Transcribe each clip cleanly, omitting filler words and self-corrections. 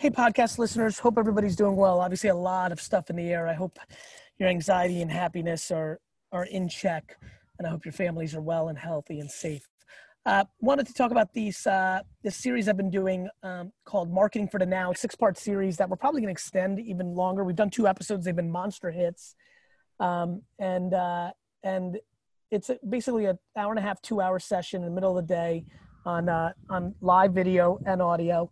Hey, podcast listeners. Hope everybody's doing well. Obviously, a lot of stuff in the air. I hope your anxiety and happiness are in check, and I hope your families are well and healthy and safe. Wanted to talk about this series I've been doing called Marketing for the Now. It's a six-part series that we're probably going to extend even longer. We've done two episodes. They've been monster hits. And it's basically an hour and a half, 2-hour session in the middle of the day on live video and audio.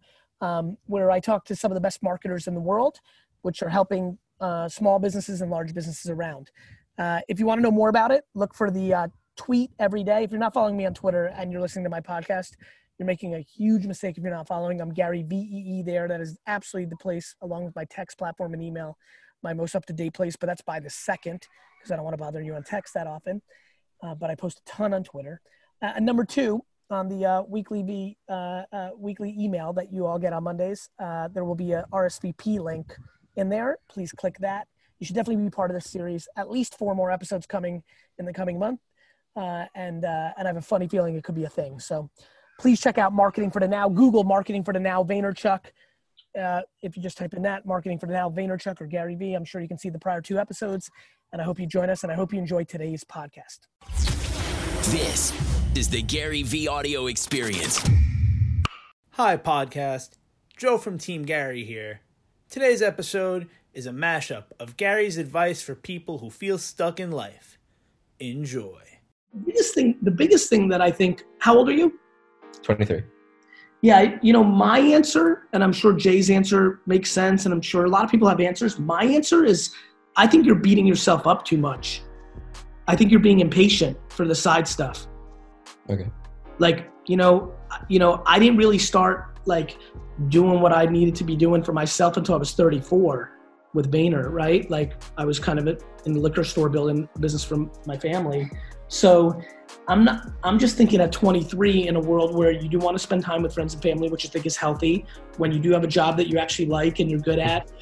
Where I talk to some of the best marketers in the world, which are helping small businesses and large businesses around. If you want to know more about it, look for the tweet every day. If you're not following me on Twitter and you're listening to my podcast, you're making a huge mistake if you're not following. I'm Gary Vee there. That is absolutely the place, along with my text platform and email, my most up-to-date place, but that's by the second because I don't want to bother you on text that often. But I post a ton on Twitter. And number two, on the weekly email that you all get on Mondays, there will be a RSVP link in there. Please click that. You should definitely be part of this series. At least 4 more episodes coming in the coming month, and I have a funny feeling it could be a thing. So please check out Marketing for the Now. Google Marketing for the Now Vaynerchuk. If you just type in that, Marketing for the Now Vaynerchuk or Gary Vee, I'm sure you can see the prior 2 episodes. And I hope you join us, and I hope you enjoy today's podcast. This is the Gary Vee audio experience. Hi, podcast. Joe from Team Gary here. Today's episode is a mashup of Gary's advice for people who feel stuck in life. Enjoy. The biggest thing that I think, how old are you? 23. Yeah, my answer, and I'm sure Jay's answer makes sense, and I'm sure a lot of people have answers. My answer is, I think you're beating yourself up too much. I think you're being impatient for the side stuff. Okay. Like, I didn't really start doing what I needed to be doing for myself until I was 34 with Vayner, right? I was kind of in the liquor store building a business from my family. So I'm just thinking at 23, in a world where you do want to spend time with friends and family, which I think is healthy, when you do have a job that you actually like and you're good at,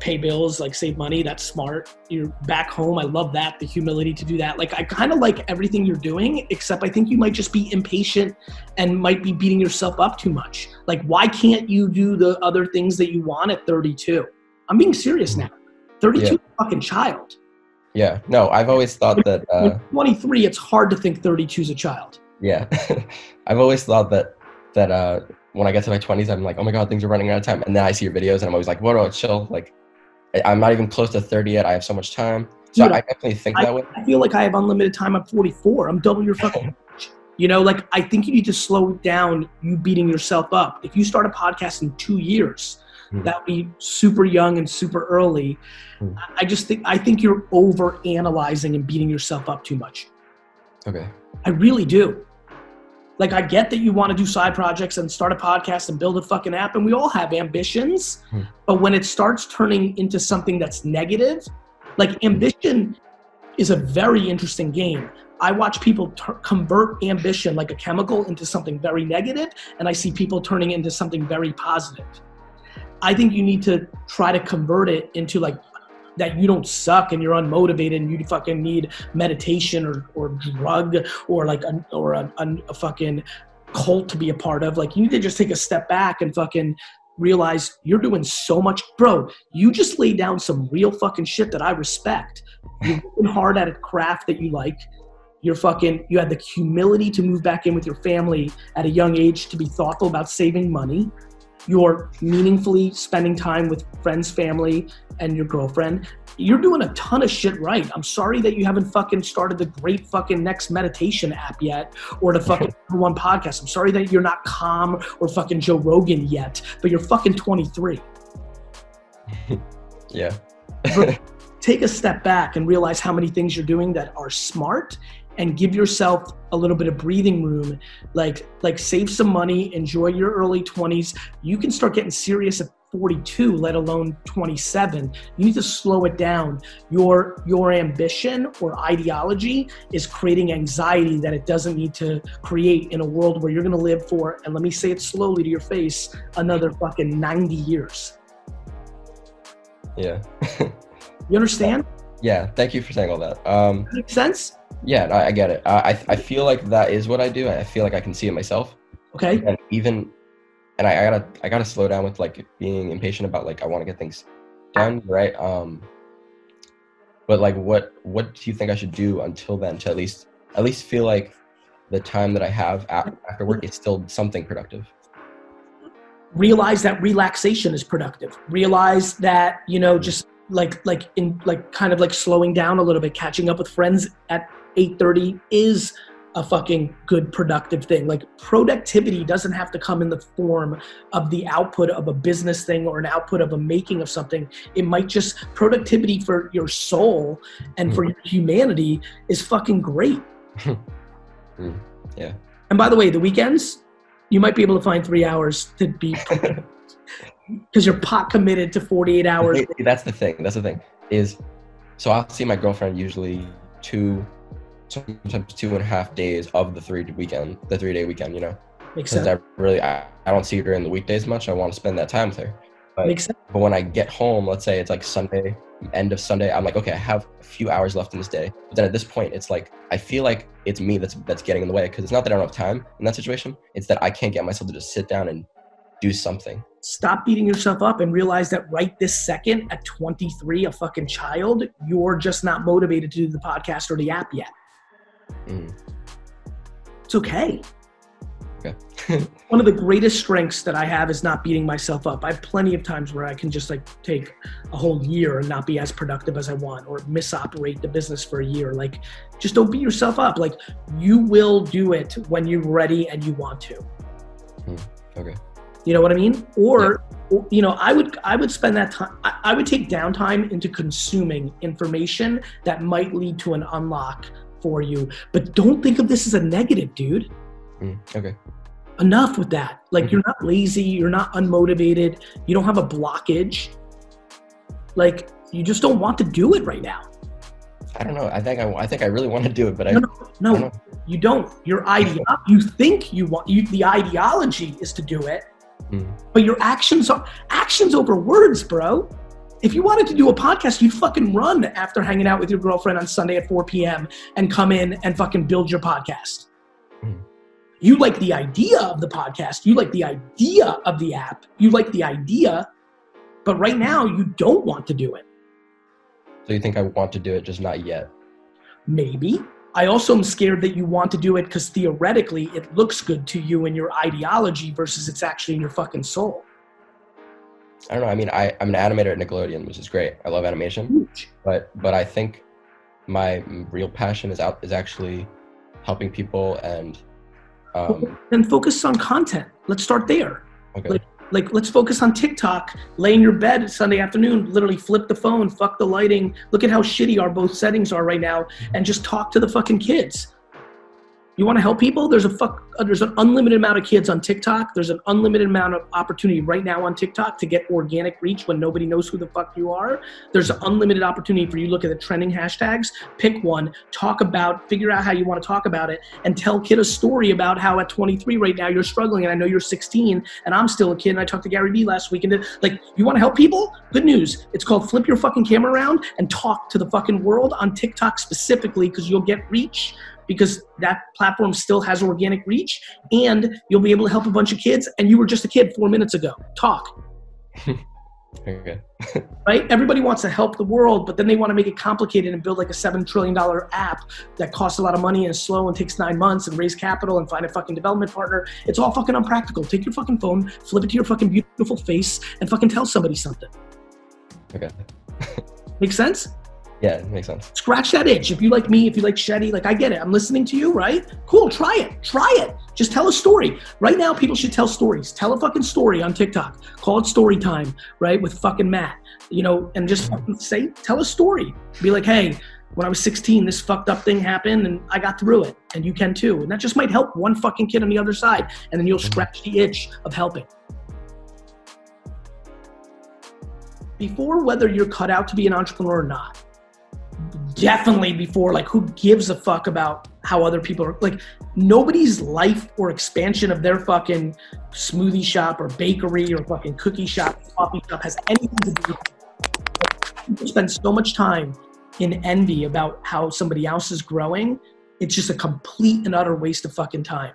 pay bills, save money, that's smart. You're back home. I love that, the humility to do that. I kind of like everything you're doing, except I think you might just be impatient and might be beating yourself up too much. Why can't you do the other things that you want at 32? I'm being serious now. 32 is a fucking child. Yeah. No, I've always thought that... With 23, it's hard to think 32 is a child. Yeah. I've always thought that when I get to my 20s, I'm like, oh my God, things are running out of time. And then I see your videos and I'm always like, whoa, chill. I'm not even close to 30 yet. I have so much time. So dude, I definitely think that way. I feel like I have unlimited time. I'm 44. I'm double your fucking age. I think you need to slow down you beating yourself up. If you start a podcast in 2 years... that would be super young and super early. I think you're over analyzing and beating yourself up too much. Okay. I really do. I get that you want to do side projects and start a podcast and build a fucking app, and we all have ambitions. But when it starts turning into something that's negative, ambition is a very interesting game. I watch people convert ambition like a chemical into something very negative, and I see people turning into something very positive. I think you need to try to convert it into that you don't suck and you're unmotivated and you fucking need meditation or drug or a fucking cult to be a part of. You need to just take a step back and fucking realize you're doing so much. Bro, you just laid down some real fucking shit that I respect. You're working hard at a craft that you like. You had the humility to move back in with your family at a young age to be thoughtful about saving money. You're meaningfully spending time with friends, family, and your girlfriend. You're doing a ton of shit right. I'm sorry that you haven't fucking started the great fucking next meditation app yet or the fucking one podcast. I'm sorry that you're not calm or fucking Joe Rogan yet, but you're fucking 23. Yeah. Take a step back and realize how many things you're doing that are smart and give yourself a little bit of breathing room, save some money, enjoy your early 20s. You can start getting serious at 42, let alone 27. You need to slow it down. Your ambition or ideology is creating anxiety that it doesn't need to create in a world where you're gonna live for, and let me say it slowly to your face, another fucking 90 years. Yeah. You understand? Yeah, thank you for saying all that. Does that make sense? Yeah, no, I get it. I feel like that is what I do. I feel like I can see it myself. Okay. And even and I gotta slow down with like being impatient about like I want to get things done, right? But like what do you think I should do until then to at least feel like the time that I have after work is still something productive? Realize that relaxation is productive. Realize that, you know, just kind of like slowing down a little bit, catching up with friends at 8:30 is a fucking good productive thing. Like, productivity doesn't have to come in the form of the output of a business thing or an output of a making of something. It might just, productivity for your soul and for your humanity is fucking great. Yeah. And by the way, the weekends, you might be able to find 3 hours to be, because you're pot committed to 48 hours. That's the thing is, so I'll see my girlfriend usually 2, sometimes 2.5 days of the 3-day weekend, you know? Makes sense. I don't see her during the weekdays much. I want to spend that time with her. But, makes sense. But when I get home, let's say it's like Sunday, end of Sunday, I'm like, okay, I have a few hours left in this day. But then at this point, it's like, I feel like it's me that's getting in the way, because it's not that I don't have time in that situation. It's that I can't get myself to just sit down and do something. Stop beating yourself up and realize that right this second, at 23, a fucking child, you're just not motivated to do the podcast or the app yet. It's okay. One of the greatest strengths that I have is not beating myself up. I have plenty of times where I can just like take a whole year and not be as productive as I want, or misoperate the business for a year. Like, just don't beat yourself up. Like, you will do it when you're ready and you want to. Okay. You know what I mean? Or, yeah. You know, I would spend that time, I would take downtime into consuming information that might lead to an unlock for you. But don't think of this as a negative, dude. Okay. Enough with that. Like, you're not lazy, you're not unmotivated, you don't have a blockage. Like, you just don't want to do it right now. I don't know. I think I really want to do it, but I don't know. You don't. You think you want. The ideology is to do it, but your actions over words, bro. If you wanted to do a podcast, you'd fucking run after hanging out with your girlfriend on Sunday at 4 p.m. and come in and fucking build your podcast. You like the idea of the podcast. You like the idea of the app. You like the idea, but right now you don't want to do it. So you think I want to do it, just not yet? Maybe. I also am scared that you want to do it because theoretically it looks good to you in your ideology versus it's actually in your fucking soul. I don't know. I mean, I'm an animator at Nickelodeon, which is great. I love animation. Huge. But I think my real passion is actually helping people and... then focus on content. Let's start there. Okay. Like let's focus on TikTok. Lay in your bed Sunday afternoon, literally flip the phone, fuck the lighting, look at how shitty our both settings are right now, and just talk to the fucking kids. You want to help people? There's an unlimited amount of kids on TikTok. There's an unlimited amount of opportunity right now on TikTok to get organic reach when nobody knows who the fuck you are. There's an unlimited opportunity for you to look at the trending hashtags, pick one, talk about, figure out how you want to talk about it, and tell kid a story about how at 23 right now you're struggling, and I know you're 16 and I'm still a kid and I talked to Gary Vee last week. And like, you want to help people? Good news. It's called flip your fucking camera around and talk to the fucking world on TikTok specifically, because you'll get reach. Because that platform still has organic reach, and you'll be able to help a bunch of kids, and you were just a kid 4 minutes ago. Talk. Okay. Right? Everybody wants to help the world, but then they want to make it complicated and build like a $7 trillion app that costs a lot of money and is slow and takes 9 months and raise capital and find a fucking development partner. It's all fucking unpractical. Take your fucking phone, flip it to your fucking beautiful face, and fucking tell somebody something. Okay. Make sense? Yeah, it makes sense. Scratch that itch. If you like me, if you like Shetty, like I get it. I'm listening to you, right? Cool, try it. Try it. Just tell a story. Right now, people should tell stories. Tell a fucking story on TikTok. Call it story time, right? With fucking Matt, you know, and just fucking tell a story. Be like, hey, when I was 16, this fucked up thing happened and I got through it. And you can too. And that just might help one fucking kid on the other side. And then you'll scratch the itch of helping. Before whether you're cut out to be an entrepreneur or not, definitely before, like, who gives a fuck about how other people are, like, nobody's life or expansion of their fucking smoothie shop or bakery or fucking cookie shop, coffee shop has anything to do with it. People spend so much time in envy about how somebody else is growing. It's just a complete and utter waste of fucking time.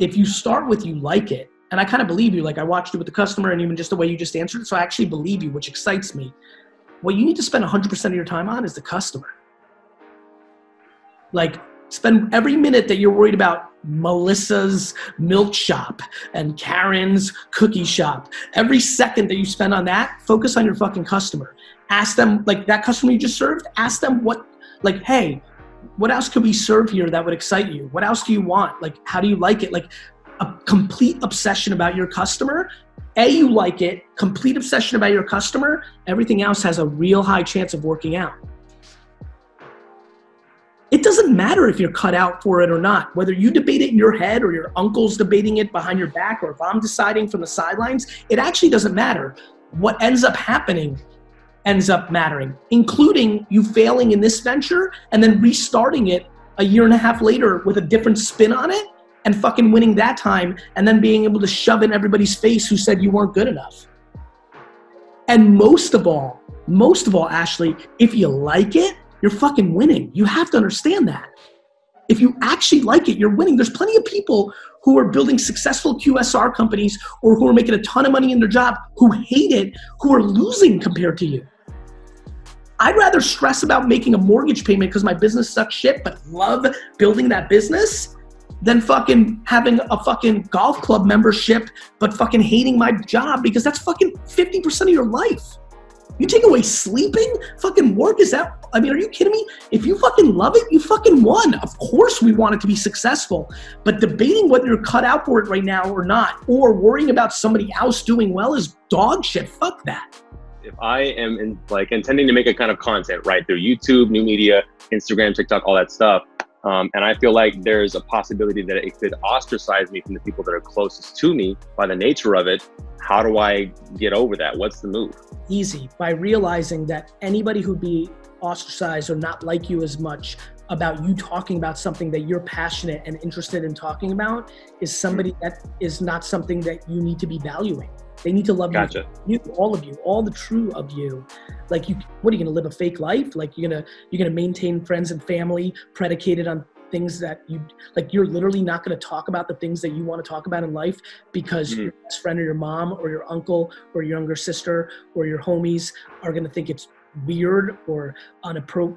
If you start with you like it And I kind of believe you. Like, I watched you with the customer and even just the way you just answered it. So I actually believe you, which excites me. What you need to spend 100% of your time on is the customer. Like, spend every minute that you're worried about Melissa's milk shop and Karen's cookie shop. Every second that you spend on that, focus on your fucking customer. Ask them, like, that customer you just served, ask them what, like, hey, what else could we serve here that would excite you? What else do you want? Like, how do you like it? Like, a complete obsession about your customer. A, you like it, complete obsession about your customer. Everything else has a real high chance of working out. It doesn't matter if you're cut out for it or not, whether you debate it in your head or your uncle's debating it behind your back, or if I'm deciding from the sidelines, it actually doesn't matter. What ends up happening ends up mattering, including you failing in this venture and then restarting it a year and a half later with a different spin on it and fucking winning that time and then being able to shove in everybody's face who said you weren't good enough. And most of all, Ashley, if you like it, you're fucking winning. You have to understand that. If you actually like it, you're winning. There's plenty of people who are building successful QSR companies or who are making a ton of money in their job who hate it, who are losing compared to you. I'd rather stress about making a mortgage payment because my business sucks shit, but love building that business, than fucking having a fucking golf club membership, but fucking hating my job, because that's fucking 50% of your life. You take away sleeping, fucking work is that, I mean, are you kidding me? If you fucking love it, you fucking won. Of course we want it to be successful, but debating whether you're cut out for it right now or not, or worrying about somebody else doing well is dog shit. Fuck that. If I am intending to make a kind of content, right, through YouTube, new media, Instagram, TikTok, all that stuff, and I feel like there's a possibility that it could ostracize me from the people that are closest to me by the nature of it. How do I get over that? What's the move? Easy, by realizing that anybody who'd be ostracized or not like you as much about you talking about something that you're passionate and interested in talking about is somebody that is not something that you need to be valuing. They need to love gotcha. You, all of you, all the true of you. Like, you, what are you gonna live a fake life? Like, you're gonna maintain friends and family predicated on things that you, like, you're literally not gonna talk about the things that you wanna talk about in life because your best friend or your mom or your uncle or your younger sister or your homies are gonna think it's weird or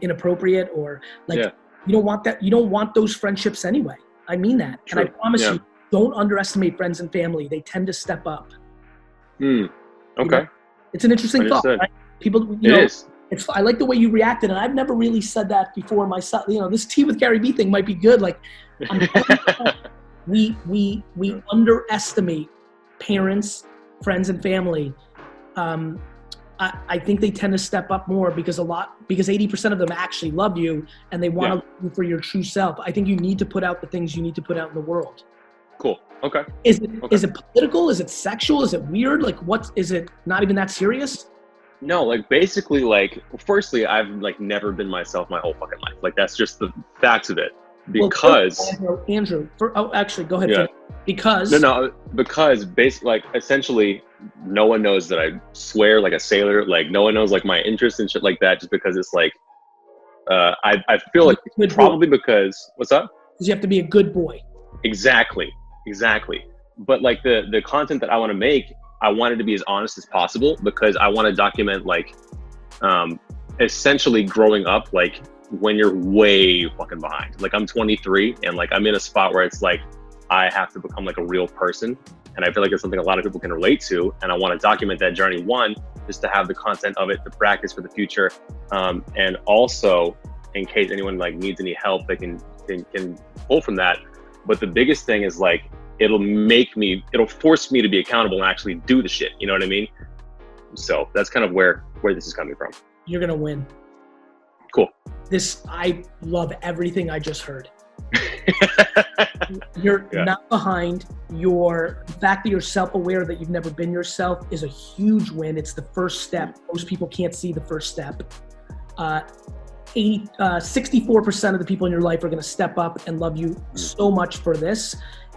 inappropriate or like, yeah. You don't want that. You don't want those friendships anyway. I mean that. True. And I promise you, don't underestimate friends and family. They tend to step up. Okay. You know, it's an interesting thought, right? People, you know, it's, I like the way you reacted, and I've never really said that before myself. You know, this Tea with Gary Vee thing might be good. Like, we underestimate parents, friends, and family. I think they tend to step up more because 80% of them actually love you and they want to look for your true self. I think you need to put out the things you need to put out in the world. Cool. Okay. Is it political? Is it sexual? Is it weird? Like, what is it? Not even that serious? No, like, basically, like, firstly, I've like never been myself my whole fucking life. Like, that's just the facts of it. Because go ahead. Yeah. Because basically, like, essentially, no one knows that I swear like a sailor. Like, no one knows like my interests and shit like that. Just because it's like, I feel like probably because what's up? Because you have to be a good boy. Exactly. But like the content that I want to make, I wanted to be as honest as possible because I want to document like, essentially growing up, like when you're way fucking behind. Like, I'm 23 and like I'm in a spot where it's like I have to become like a real person, and I feel like it's something a lot of people can relate to, and I want to document that journey. One, just to have the content of it, the practice for the future, and also in case anyone like needs any help, they can pull from that. But the biggest thing is like, it'll force me to be accountable and actually do the shit. You know what I mean? So that's kind of where this is coming from. You're going to win. Cool. I love everything I just heard. You're not behind. The fact that you're self-aware that you've never been yourself is a huge win. It's the first step. Most people can't see the first step. 64% of the people in your life are going to step up and love you so much for this.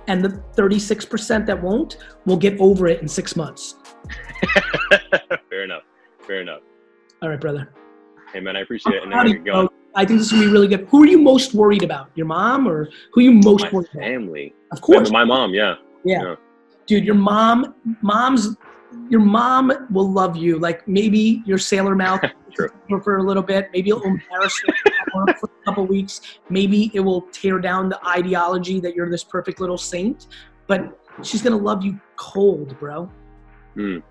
And the 36% that won't will get over it in 6 months. Fair enough. All right, brother. Hey, man, I appreciate it. And now you're going. I think this will be really good. Who are you most worried about? Your mom, or who are you most worried about? My family. Of course. My mom, yeah. Yeah. dude, your mom will love you. Like maybe your sailor mouth for a little bit. Maybe it'll embarrass you for a couple weeks. Maybe it will tear down the ideology that you're this perfect little saint, but she's going to love you cold, bro. Mm.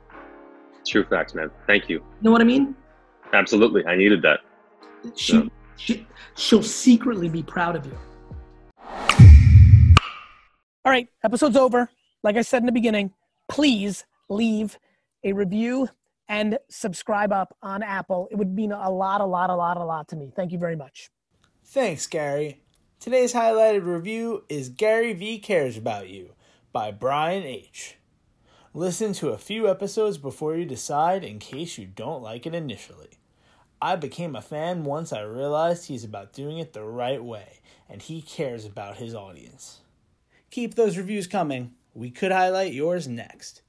True facts, man. Thank you. You know what I mean? Absolutely. I needed that. She'll secretly be proud of you. All right. Episode's over. Like I said in the beginning, please leave a review and subscribe up on Apple. It would mean a lot to me. Thank you very much. Thanks, Gary. Today's highlighted review is Gary Vee Cares About You by Brian H. Listen to a few episodes before you decide in case you don't like it initially. I became a fan once I realized he's about doing it the right way and he cares about his audience. Keep those reviews coming. We could highlight yours next.